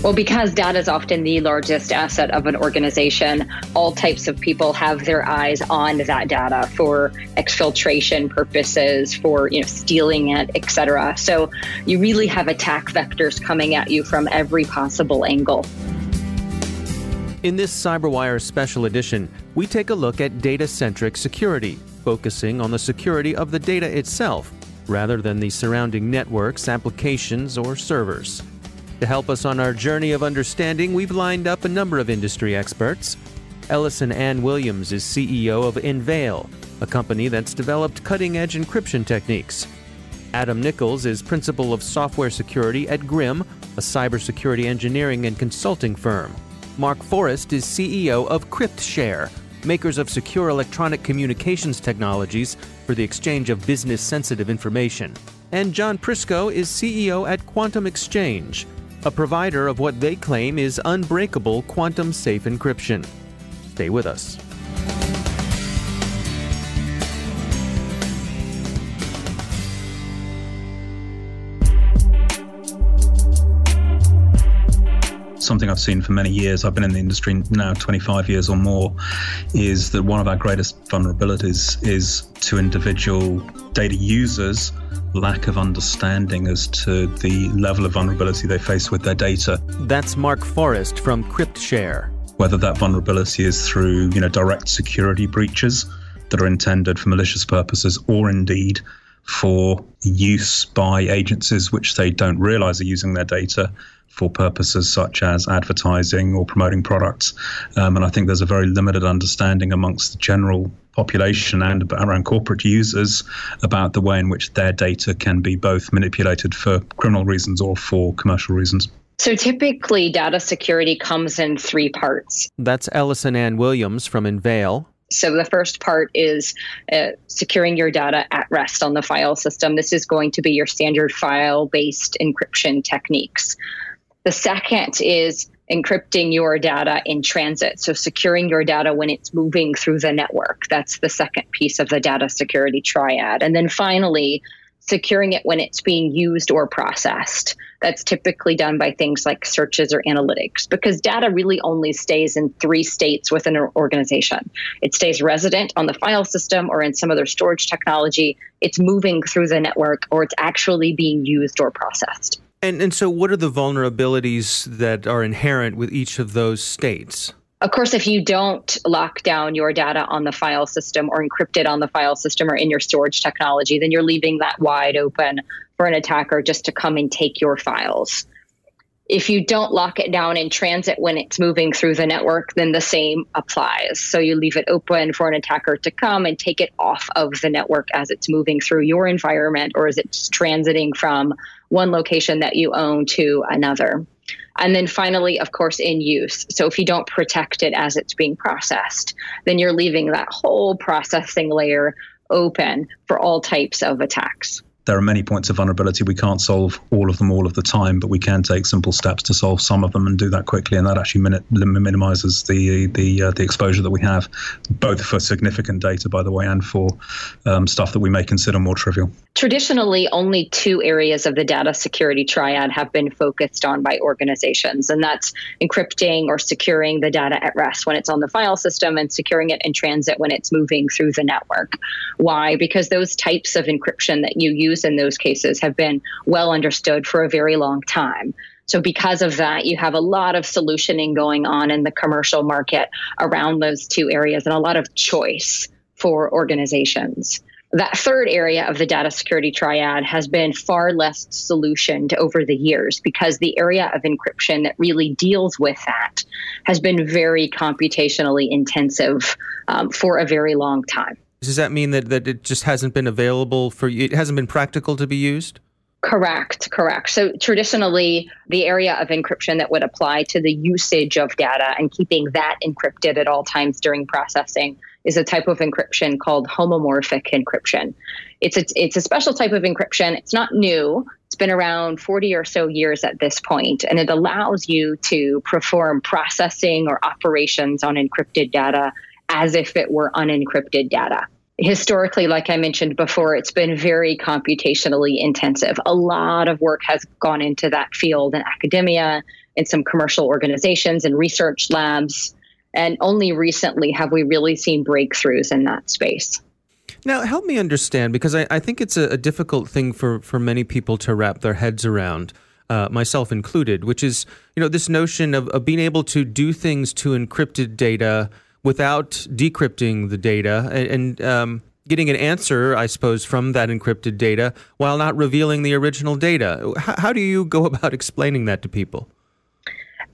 Well, because data is often the largest asset of an organization, all types of people have their eyes on that data for exfiltration purposes, for stealing it, et cetera. So you really have attack vectors coming at you from every possible angle. In this CyberWire special edition, we take a look at data-centric security, focusing on the security of the data itself, rather than the surrounding networks, applications, or servers. To help us on our journey of understanding, we've lined up a number of industry experts. Ellison Anne Williams is CEO of Enveil, a company that's developed cutting-edge encryption techniques. Adam Nichols is principal of software security at Grimm, a cybersecurity engineering and consulting firm. Mark Forrest is CEO of Cryptshare, makers of secure electronic communications technologies for the exchange of business-sensitive information. And John Prisco is CEO at Quantum Xchange, a provider of what they claim is unbreakable quantum-safe encryption. Stay with us. Something I've seen for many years, I've been in the industry now 25 years or more, is that one of our greatest vulnerabilities is to individual data users' lack of understanding as to the level of vulnerability they face with their data. That's Mark Forrest from Cryptshare. Whether that vulnerability is through, direct security breaches that are intended for malicious purposes, or indeed for use by agencies which they don't realize are using their data for purposes such as advertising or promoting products. And I think there's a very limited understanding amongst the general population and around corporate users about the way in which their data can be both manipulated for criminal reasons or for commercial reasons. So typically data security comes in three parts. That's Ellison Anne Williams from Enveil. So the first part is securing your data at rest on the file system. This is going to be your standard file-based encryption techniques. The second is encrypting your data in transit, so securing your data when it's moving through the network. That's the second piece of the data security triad. And then finally, securing it when it's being used or processed. That's typically done by things like searches or analytics, because data really only stays in three states within an organization. It stays resident on the file system or in some other storage technology. It's moving through the network, or it's actually being used or processed. And so what are the vulnerabilities that are inherent with each of those states? Of course, if you don't lock down your data on the file system or encrypt it on the file system or in your storage technology, then you're leaving that wide open for an attacker just to come and take your files. If you don't lock it down in transit when it's moving through the network, then the same applies. So you leave it open for an attacker to come and take it off of the network as it's moving through your environment or as it's transiting from one location that you own to another. And then finally, of course, in use. So if you don't protect it as it's being processed, then you're leaving that whole processing layer open for all types of attacks. There are many points of vulnerability. We can't solve all of them all of the time, but we can take simple steps to solve some of them and do that quickly. And that actually minimizes the exposure that we have, both for significant data, by the way, and for stuff that we may consider more trivial. Traditionally, only two areas of the data security triad have been focused on by organizations, and that's encrypting or securing the data at rest when it's on the file system and securing it in transit when it's moving through the network. Why? Because those types of encryption that you use in those cases have been well understood for a very long time. So because of that, you have a lot of solutioning going on in the commercial market around those two areas and a lot of choice for organizations. That third area of the data security triad has been far less solutioned over the years because the area of encryption that really deals with that has been very computationally intensive for a very long time. Does that mean that it just hasn't been available for you? It hasn't been practical to be used? Correct. So traditionally, the area of encryption that would apply to the usage of data and keeping that encrypted at all times during processing is a type of encryption called homomorphic encryption. It's a special type of encryption. It's not new. It's been around 40 or so years at this point, and it allows you to perform processing or operations on encrypted data as if it were unencrypted data. Historically, like I mentioned before, it's been very computationally intensive. A lot of work has gone into that field in academia, in some commercial organizations and research labs. And only recently have we really seen breakthroughs in that space. Now, help me understand, because I think it's a difficult thing for many people to wrap their heads around, myself included, which is, this notion of being able to do things to encrypted data without decrypting the data and getting an answer, I suppose, from that encrypted data while not revealing the original data. How do you go about explaining that to people?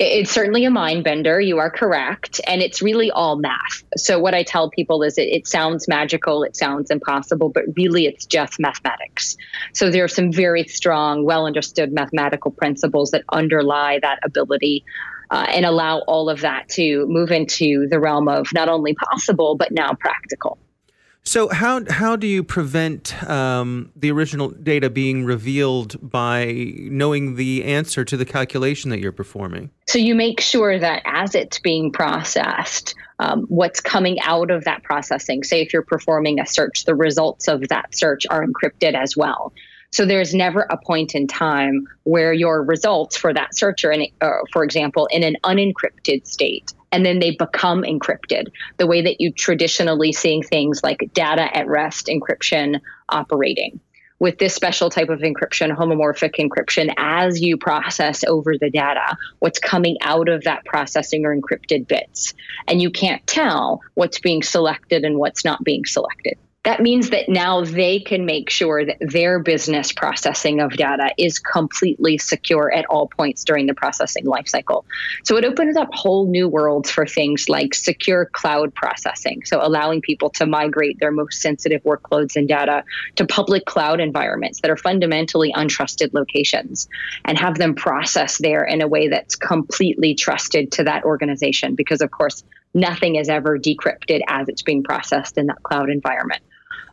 It's certainly a mind bender. You are correct. And it's really all math. So what I tell people is it sounds magical, it sounds impossible, but really it's just mathematics. So there are some very strong, well-understood mathematical principles that underlie that ability and allow all of that to move into the realm of not only possible, but now practical. So how do you prevent the original data being revealed by knowing the answer to the calculation that you're performing? So you make sure that as it's being processed, what's coming out of that processing, say if you're performing a search, the results of that search are encrypted as well. So there's never a point in time where your results for that search are, for example, in an unencrypted state, and then they become encrypted, the way that you traditionally seeing things like data at rest encryption operating. With this special type of encryption, homomorphic encryption, as you process over the data, what's coming out of that processing are encrypted bits. And you can't tell what's being selected and what's not being selected. That means that now they can make sure that their business processing of data is completely secure at all points during the processing lifecycle. So it opens up whole new worlds for things like secure cloud processing. So allowing people to migrate their most sensitive workloads and data to public cloud environments that are fundamentally untrusted locations and have them process there in a way that's completely trusted to that organization. Because of course, nothing is ever decrypted as it's being processed in that cloud environment.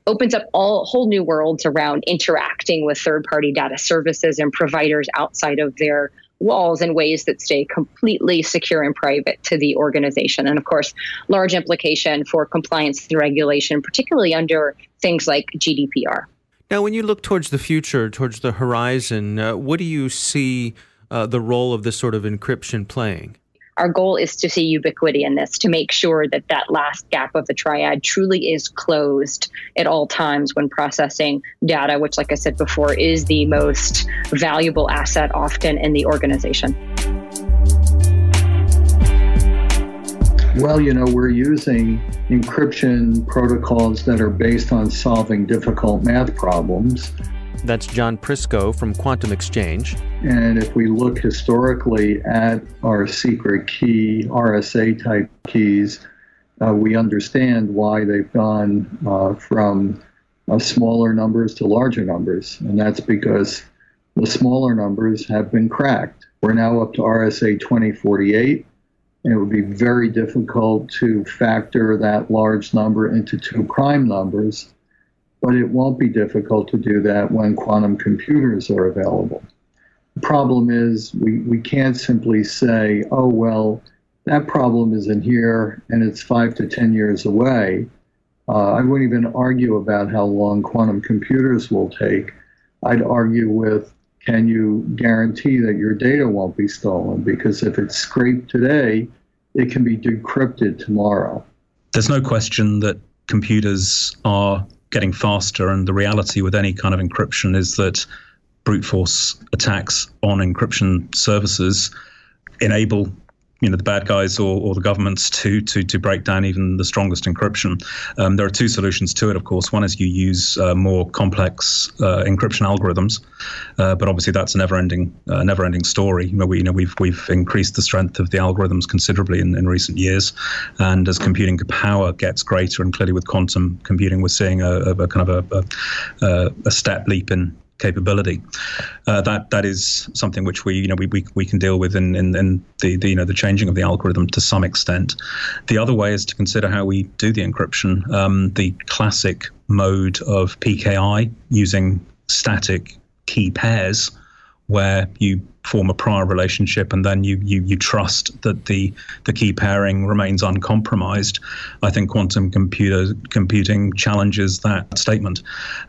Opens up whole new worlds around interacting with third-party data services and providers outside of their walls in ways that stay completely secure and private to the organization. And of course, large implication for compliance and regulation, particularly under things like GDPR. Now, when you look towards the future, towards the horizon, what do you see the role of this sort of encryption playing? Our goal is to see ubiquity in this, to make sure that that last gap of the triad truly is closed at all times when processing data, which, like I said before, is the most valuable asset often in the organization. Well, we're using encryption protocols that are based on solving difficult math problems. That's John Prisco from Quantum Xchange. And if we look historically at our secret key, RSA type keys, we understand why they've gone from smaller numbers to larger numbers. And that's because the smaller numbers have been cracked. We're now up to RSA 2048. And it would be very difficult to factor that large number into two prime numbers. But it won't be difficult to do that when quantum computers are available. The problem is we can't simply say, oh, well, that problem is in here and it's 5 to 10 years away. I wouldn't even argue about how long quantum computers will take. I'd argue with, can you guarantee that your data won't be stolen? Because if it's scraped today, it can be decrypted tomorrow. There's no question that computers are getting faster, and the reality with any kind of encryption is that brute force attacks on encryption services enable the bad guys or the governments to break down even the strongest encryption. There are two solutions to it, of course. One is you use more complex encryption algorithms, but obviously that's a never-ending story. We've increased the strength of the algorithms considerably in recent years, and as computing power gets greater, and clearly with quantum computing, we're seeing a kind of a step leap in capability. That is something which we can deal with in the changing of the algorithm to some extent. The other way is to consider how we do the encryption. The classic mode of PKI using static key pairs, where you form a prior relationship and then you trust that the key pairing remains uncompromised. I think quantum computing challenges that statement.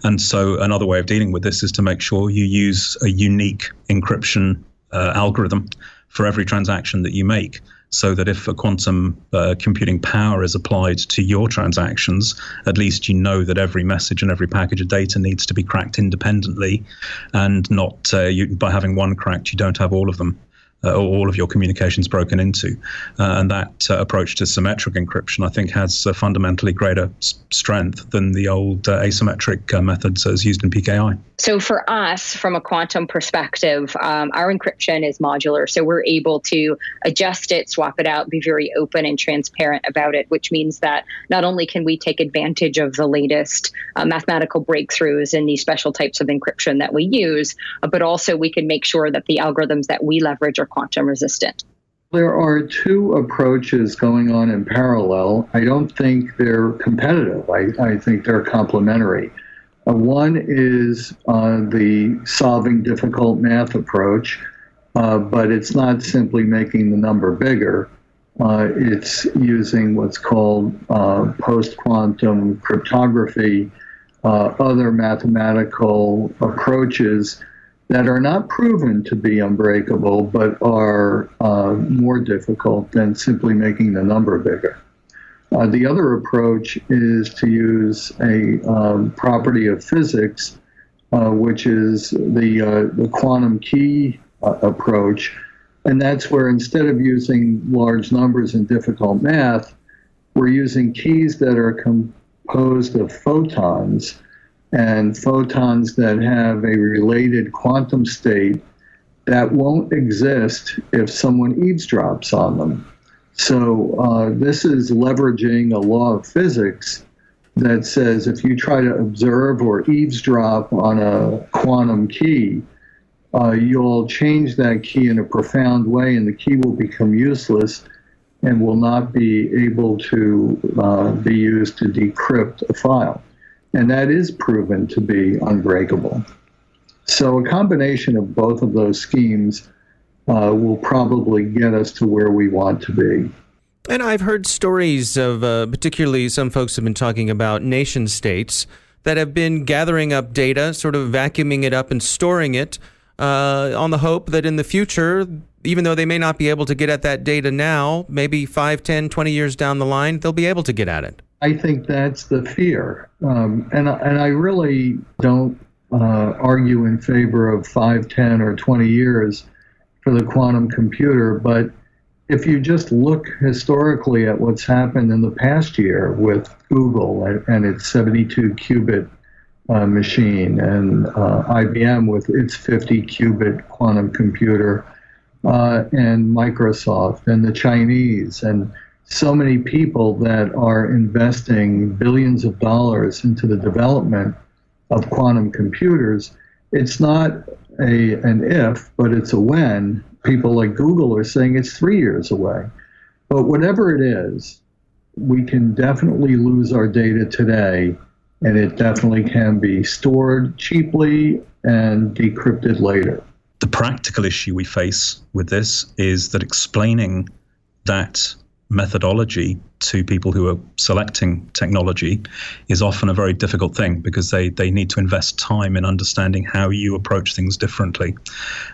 And so another way of dealing with this is to make sure you use a unique encryption algorithm for every transaction that you make, so that if a quantum computing power is applied to your transactions, at least you know that every message and every package of data needs to be cracked independently, and not by having one cracked, you don't have all of them, or all of your communications broken into. And that approach to symmetric encryption, I think, has fundamentally greater strength than the old asymmetric methods as used in PKI. So for us, from a quantum perspective, our encryption is modular. So we're able to adjust it, swap it out, be very open and transparent about it, which means that not only can we take advantage of the latest mathematical breakthroughs in these special types of encryption that we use, but also we can make sure that the algorithms that we leverage are quantum resistant. There are two approaches going on in parallel. I don't think they're competitive. I think they're complementary. One is the solving difficult math approach, but it's not simply making the number bigger. It's using what's called post-quantum cryptography, other mathematical approaches that are not proven to be unbreakable, but are more difficult than simply making the number bigger. The other approach is to use a property of physics, which is the quantum key approach. And that's where, instead of using large numbers and difficult math, we're using keys that are composed of photons, and photons that have a related quantum state that won't exist if someone eavesdrops on them. So this is leveraging a law of physics that says if you try to observe or eavesdrop on a quantum key, you'll change that key in a profound way, and the key will become useless and will not be able to be used to decrypt a file. And that is proven to be unbreakable. So a combination of both of those schemes will probably get us to where we want to be. And I've heard stories of, particularly some folks have been talking about nation states that have been gathering up data, sort of vacuuming it up and storing it on the hope that in the future, even though they may not be able to get at that data now, maybe 5, 10, 20 years down the line, they'll be able to get at it. I think that's the fear, and I really don't argue in favor of 5, 10, or 20 years for the quantum computer, but if you just look historically at what's happened in the past year with Google and its 72-qubit machine, and IBM with its 50-qubit quantum computer, and Microsoft, and the Chinese, and so many people that are investing billions of dollars into the development of quantum computers, it's not an if, but it's a when. People like Google are saying it's 3 years away. But whatever it is, we can definitely lose our data today, and it definitely can be stored cheaply and decrypted later. The practical issue we face with this is that explaining that methodology to people who are selecting technology is often a very difficult thing, because they need to invest time in understanding how you approach things differently.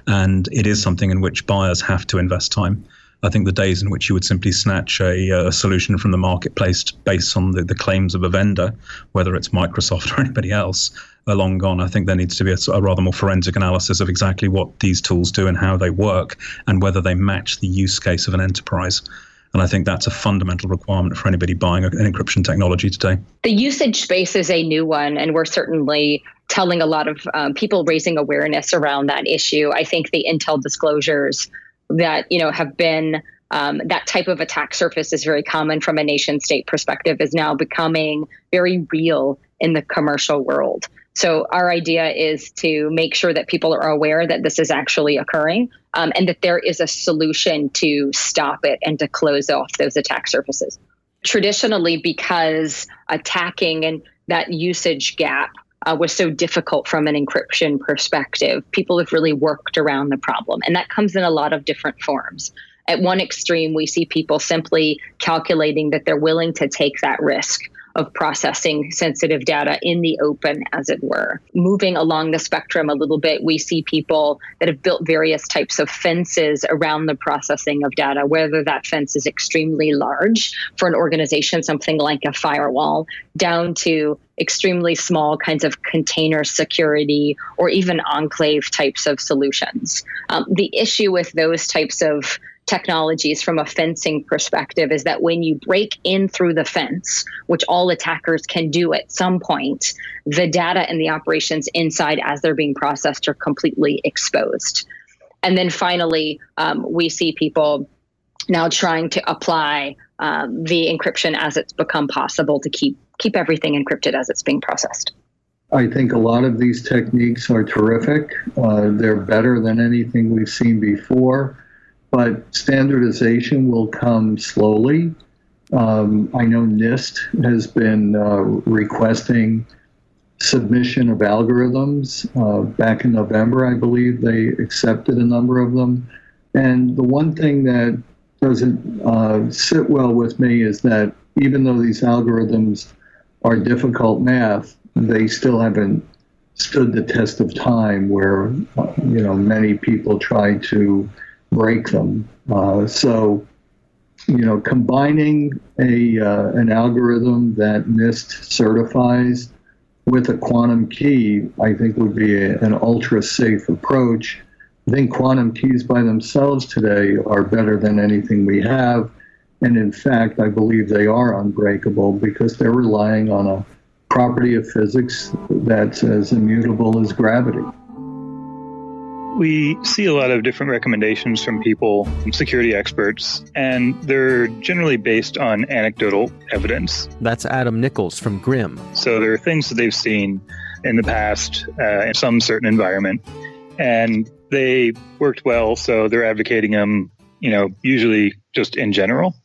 And it is something in which buyers have to invest time. I think the days in which you would simply snatch a solution from the marketplace based on the claims of a vendor, whether it's Microsoft or anybody else, are long gone. I think there needs to be a rather more forensic analysis of exactly what these tools do and how they work and whether they match the use case of an enterprise. And I think that's a fundamental requirement for anybody buying an encryption technology today. The usage space is a new one, and we're certainly telling a lot of people, raising awareness around that issue. I think the Intel disclosures that, you know, have been that type of attack surface is very common from a nation state perspective, is now becoming very real in the commercial world. So our idea is to make sure that people are aware that this is actually occurring, and that there is a solution to stop it and to close off those attack surfaces. Traditionally, because attacking and that usage gap was so difficult from an encryption perspective, people have really worked around the problem. And that comes in a lot of different forms. At one extreme, we see people simply calculating that they're willing to take that risk of processing sensitive data in the open, as it were. Moving along the spectrum a little bit, we see people that have built various types of fences around the processing of data, whether that fence is extremely large for an organization, something like a firewall, down to extremely small kinds of container security or even enclave types of solutions. The issue with those types of technologies from a fencing perspective is that when you break in through the fence, which all attackers can do at some point, the data and the operations inside as they're being processed are completely exposed. And then finally, we see people now trying to apply the encryption as it's become possible to keep everything encrypted as it's being processed. I think a lot of these techniques are terrific. They're better than anything we've seen before. But standardization will come slowly. I know NIST has been requesting submission of algorithms. Back in November, I believe, they accepted a number of them. And the one thing that doesn't sit well with me is that even though these algorithms are difficult math, they still haven't stood the test of time where, you know, many people try to break them. So, you know, combining an algorithm that NIST certifies with a quantum key, I think would be an ultra safe approach. I think quantum keys by themselves today are better than anything we have. And in fact, I believe they are unbreakable because they're relying on a property of physics that's as immutable as gravity. We see a lot of different recommendations from people, from security experts, and they're generally based on anecdotal evidence. That's Adam Nichols from Grimm. So there are things that they've seen in the past in some certain environment, and they worked well, so they're advocating them, you know, usually just in general.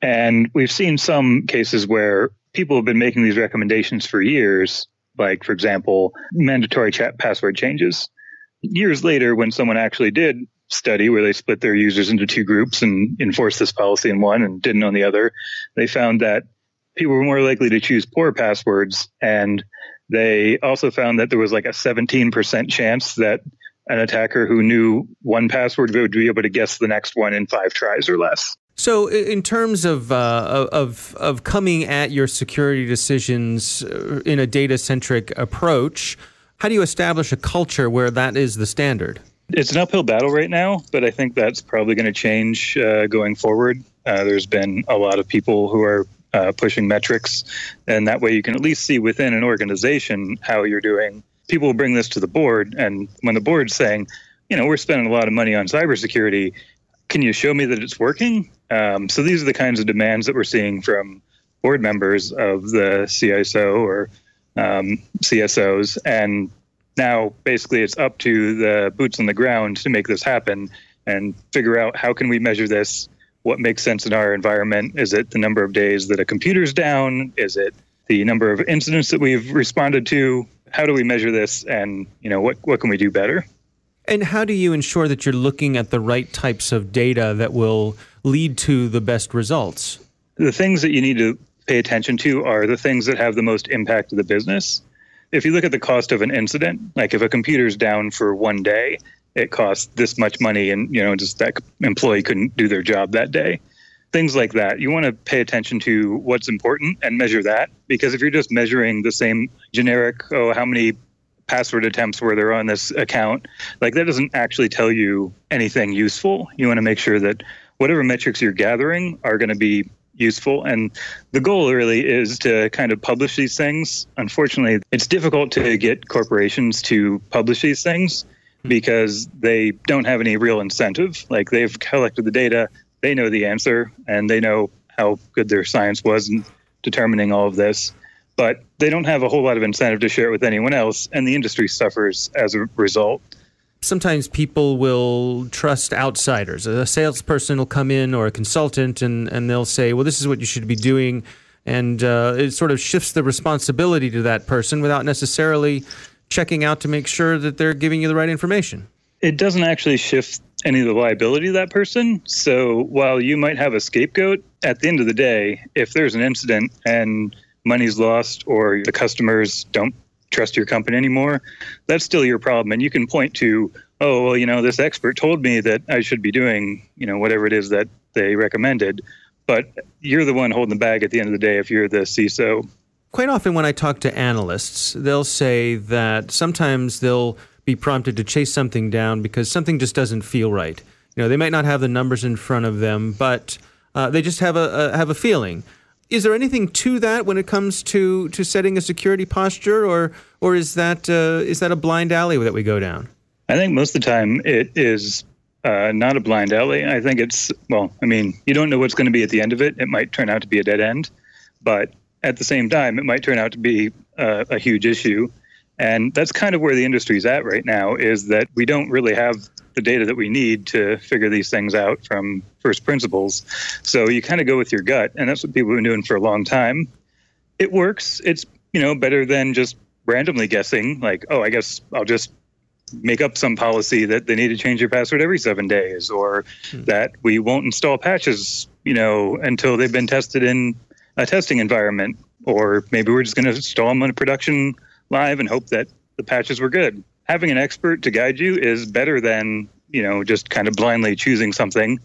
And we've seen some cases where people have been making these recommendations for years, like, for example, mandatory password changes. Years later, when someone actually did study where they split their users into two groups and enforced this policy in one and didn't on the other, they found that people were more likely to choose poor passwords. And they also found that there was like a 17% chance that an attacker who knew one password would be able to guess the next one in 5 tries or less. So in terms of coming at your security decisions in a data-centric approach, how do you establish a culture where that is the standard? It's an uphill battle right now, but I think that's probably going to change going forward. There's been a lot of people who are pushing metrics, and that way you can at least see within an organization how you're doing. People will bring this to the board, and when the board's saying, you know, we're spending a lot of money on cybersecurity, can you show me that it's working? So these are the kinds of demands that we're seeing from board members of the CISO or CSOs, and now basically it's up to the boots on the ground to make this happen and figure out how can we measure this, what makes sense in our environment. Is it the number of days that a computer's down? Is it the number of incidents that we've responded to? How do we measure this, and, you know, what can we do better? And how do you ensure that you're looking at the right types of data that will lead to the best results? The things that you need to pay attention to are the things that have the most impact to the business. If you look at the cost of an incident, like if a computer's down for one day, it costs this much money and, you know, just that employee couldn't do their job that day. things like that. You want to pay attention to what's important and measure that, because if you're just measuring the same generic, oh, how many password attempts were there on this account, like that doesn't actually tell you anything useful. You want to make sure that whatever metrics you're gathering are going to be useful. And the goal really is to kind of publish these things. Unfortunately, it's difficult to get corporations to publish these things because they don't have any real incentive. Like, they've collected the data, they know the answer, and they know how good their science was in determining all of this. But they don't have a whole lot of incentive to share it with anyone else, and the industry suffers as a result. Sometimes people will trust outsiders. A salesperson will come in, or a consultant, and they'll say, well, this is what you should be doing. And it sort of shifts the responsibility to that person without necessarily checking out to make sure that they're giving you the right information. It doesn't actually shift any of the liability of that person. So while you might have a scapegoat, at the end of the day, if there's an incident and money's lost or the customers don't trust your company anymore, that's still your problem. And you can point to, oh, well, you know, this expert told me that I should be doing, you know, whatever it is that they recommended. But you're the one holding the bag at the end of the day if you're the CISO. Quite often when I talk to analysts, they'll say that sometimes they'll be prompted to chase something down because something just doesn't feel right. You know, they might not have the numbers in front of them, but they just have a feeling. Is there anything to that when it comes to setting a security posture, or is that a blind alley that we go down? I think most of the time it is not a blind alley. I think it's, well, I mean, you don't know what's going to be at the end of it. It might turn out to be a dead end, but at the same time, it might turn out to be a huge issue. And that's kind of where the industry's at right now, is that we don't really have the data that we need to figure these things out from first principles. So you kind of go with your gut, and that's what people have been doing for a long time. It works. It's, you know, better than just randomly guessing, like, oh, I guess I'll just make up some policy that they need to change your password every 7 days, or that we won't install patches, you know, until they've been tested in a testing environment, or maybe we're just going to install them on production live and hope that the patches were good. Having an expert to guide you is better than, you know, just kind of blindly choosing something.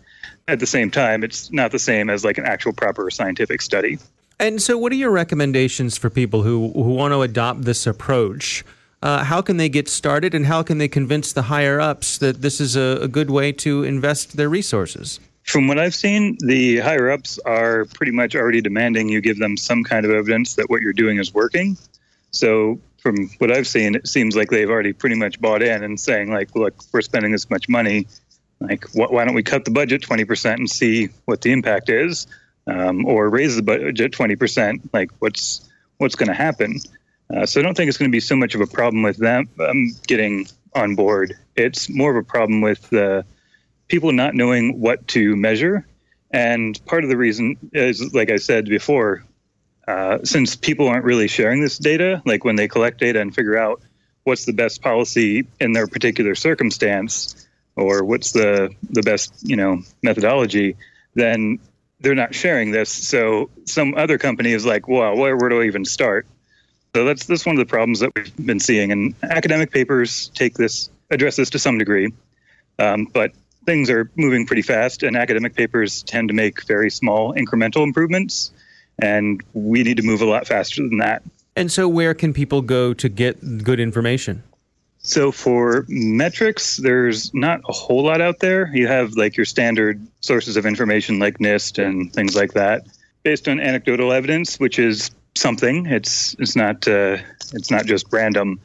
At the same time, it's not the same as like an actual proper scientific study. And so what are your recommendations for people who want to adopt this approach? How can they get started, and how can they convince the higher-ups that this is a good way to invest their resources? From what I've seen, the higher-ups are pretty much already demanding you give them some kind of evidence that what you're doing is working. So from what I've seen, it seems like they've already pretty much bought in and saying, like, look, we're spending this much money. Like, why don't we cut the budget 20% and see what the impact is, or raise the budget 20%? Like, what's going to happen? So I don't think it's going to be so much of a problem with them getting on board. It's more of a problem with people not knowing what to measure. And part of the reason is, like I said before, since people aren't really sharing this data, like when they collect data and figure out what's the best policy in their particular circumstance, or what's the best, you know, methodology, then they're not sharing this. So some other company is like, wow, where do I even start? So that's one of the problems that we've been seeing. And academic papers address this to some degree, but things are moving pretty fast, and academic papers tend to make very small incremental improvements. And we need to move a lot faster than that. And so where can people go to get good information? So for metrics, there's not a whole lot out there. You have like your standard sources of information like NIST and things like that, based on anecdotal evidence, which is something. It's not just random.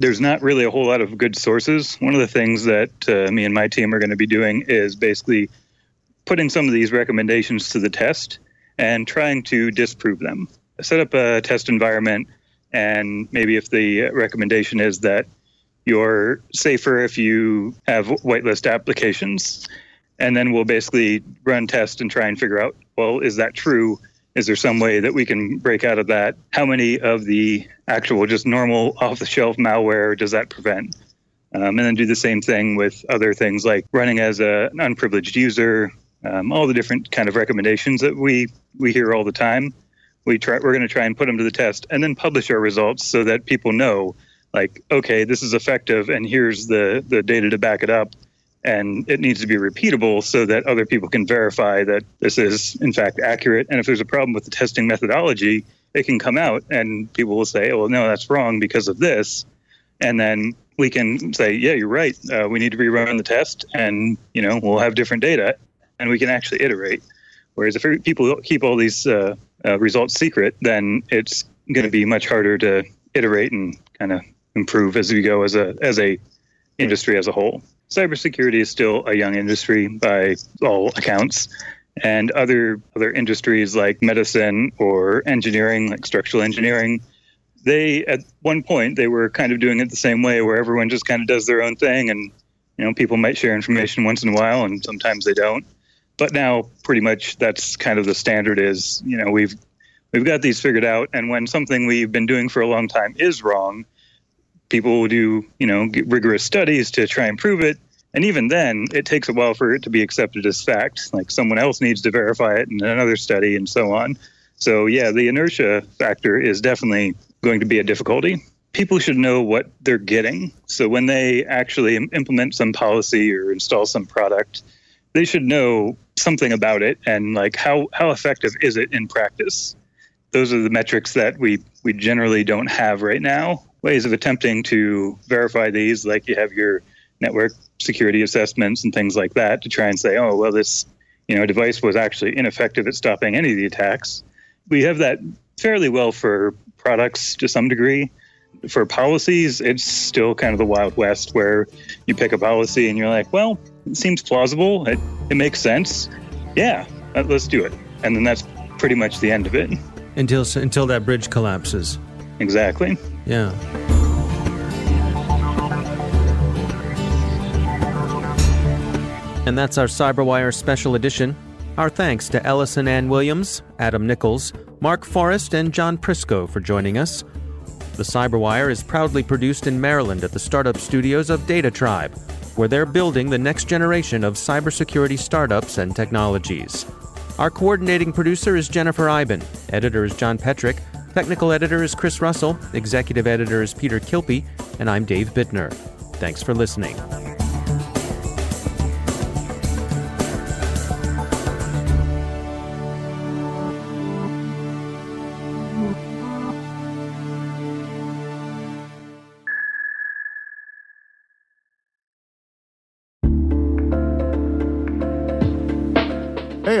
There's not really a whole lot of good sources. One of the things that me and my team are going to be doing is basically putting some of these recommendations to the test and trying to disprove them. Set up a test environment, and maybe if the recommendation is that you're safer if you have whitelist applications, and then we'll basically run tests and try and figure out, well, is that true? Is there some way that we can break out of that? How many of the actual just normal off-the-shelf malware does that prevent? And then do the same thing with other things like running as an unprivileged user, all the different kind of recommendations that we hear all the time. We're going to try and put them to the test and then publish our results so that people know, like, okay, this is effective and here's the data to back it up. And it needs to be repeatable so that other people can verify that this is, in fact, accurate. And if there's a problem with the testing methodology, it can come out and people will say, oh, well, no, that's wrong because of this. And then we can say, yeah, you're right. We need to rerun the test and, you know, we'll have different data and we can actually iterate. Whereas if people keep all these results secret, then it's going to be much harder to iterate and kind of improve as we go as a industry as a whole. Cybersecurity is still a young industry by all accounts, and other industries like medicine or engineering, like structural engineering, they at one point they were kind of doing it the same way, where everyone just kind of does their own thing, and you know people might share information once in a while, and sometimes they don't. But now, pretty much that's kind of the standard. Is you know we've got these figured out, and when something we've been doing for a long time is wrong, people will do, you know, rigorous studies to try and prove it. And even then, it takes a while for it to be accepted as fact. Like someone else needs to verify it in another study and so on. So, yeah, the inertia factor is definitely going to be a difficulty. People should know what they're getting. So when they actually implement some policy or install some product, they should know something about it and like how effective is it in practice. Those are the metrics that we generally don't have right now. Ways of attempting to verify these, like you have your network security assessments and things like that to try and say, oh, well, this device was actually ineffective at stopping any of the attacks. We have that fairly well for products to some degree. For policies, it's still kind of the Wild West where you pick a policy and you're like, well, it seems plausible. It makes sense. Yeah, let's do it. And then that's pretty much the end of it. Until that bridge collapses. Exactly. Yeah. And that's our CyberWire special edition. Our thanks to Ellison Anne Williams, Adam Nichols, Mark Forrest, and John Prisco for joining us. The CyberWire is proudly produced in Maryland at the startup studios of Data Tribe, where they're building the next generation of cybersecurity startups and technologies. Our coordinating producer is Jennifer Iben, editor is John Petrick, technical editor is Chris Russell, executive editor is Peter Kilpe, and I'm Dave Bittner. Thanks for listening. Hey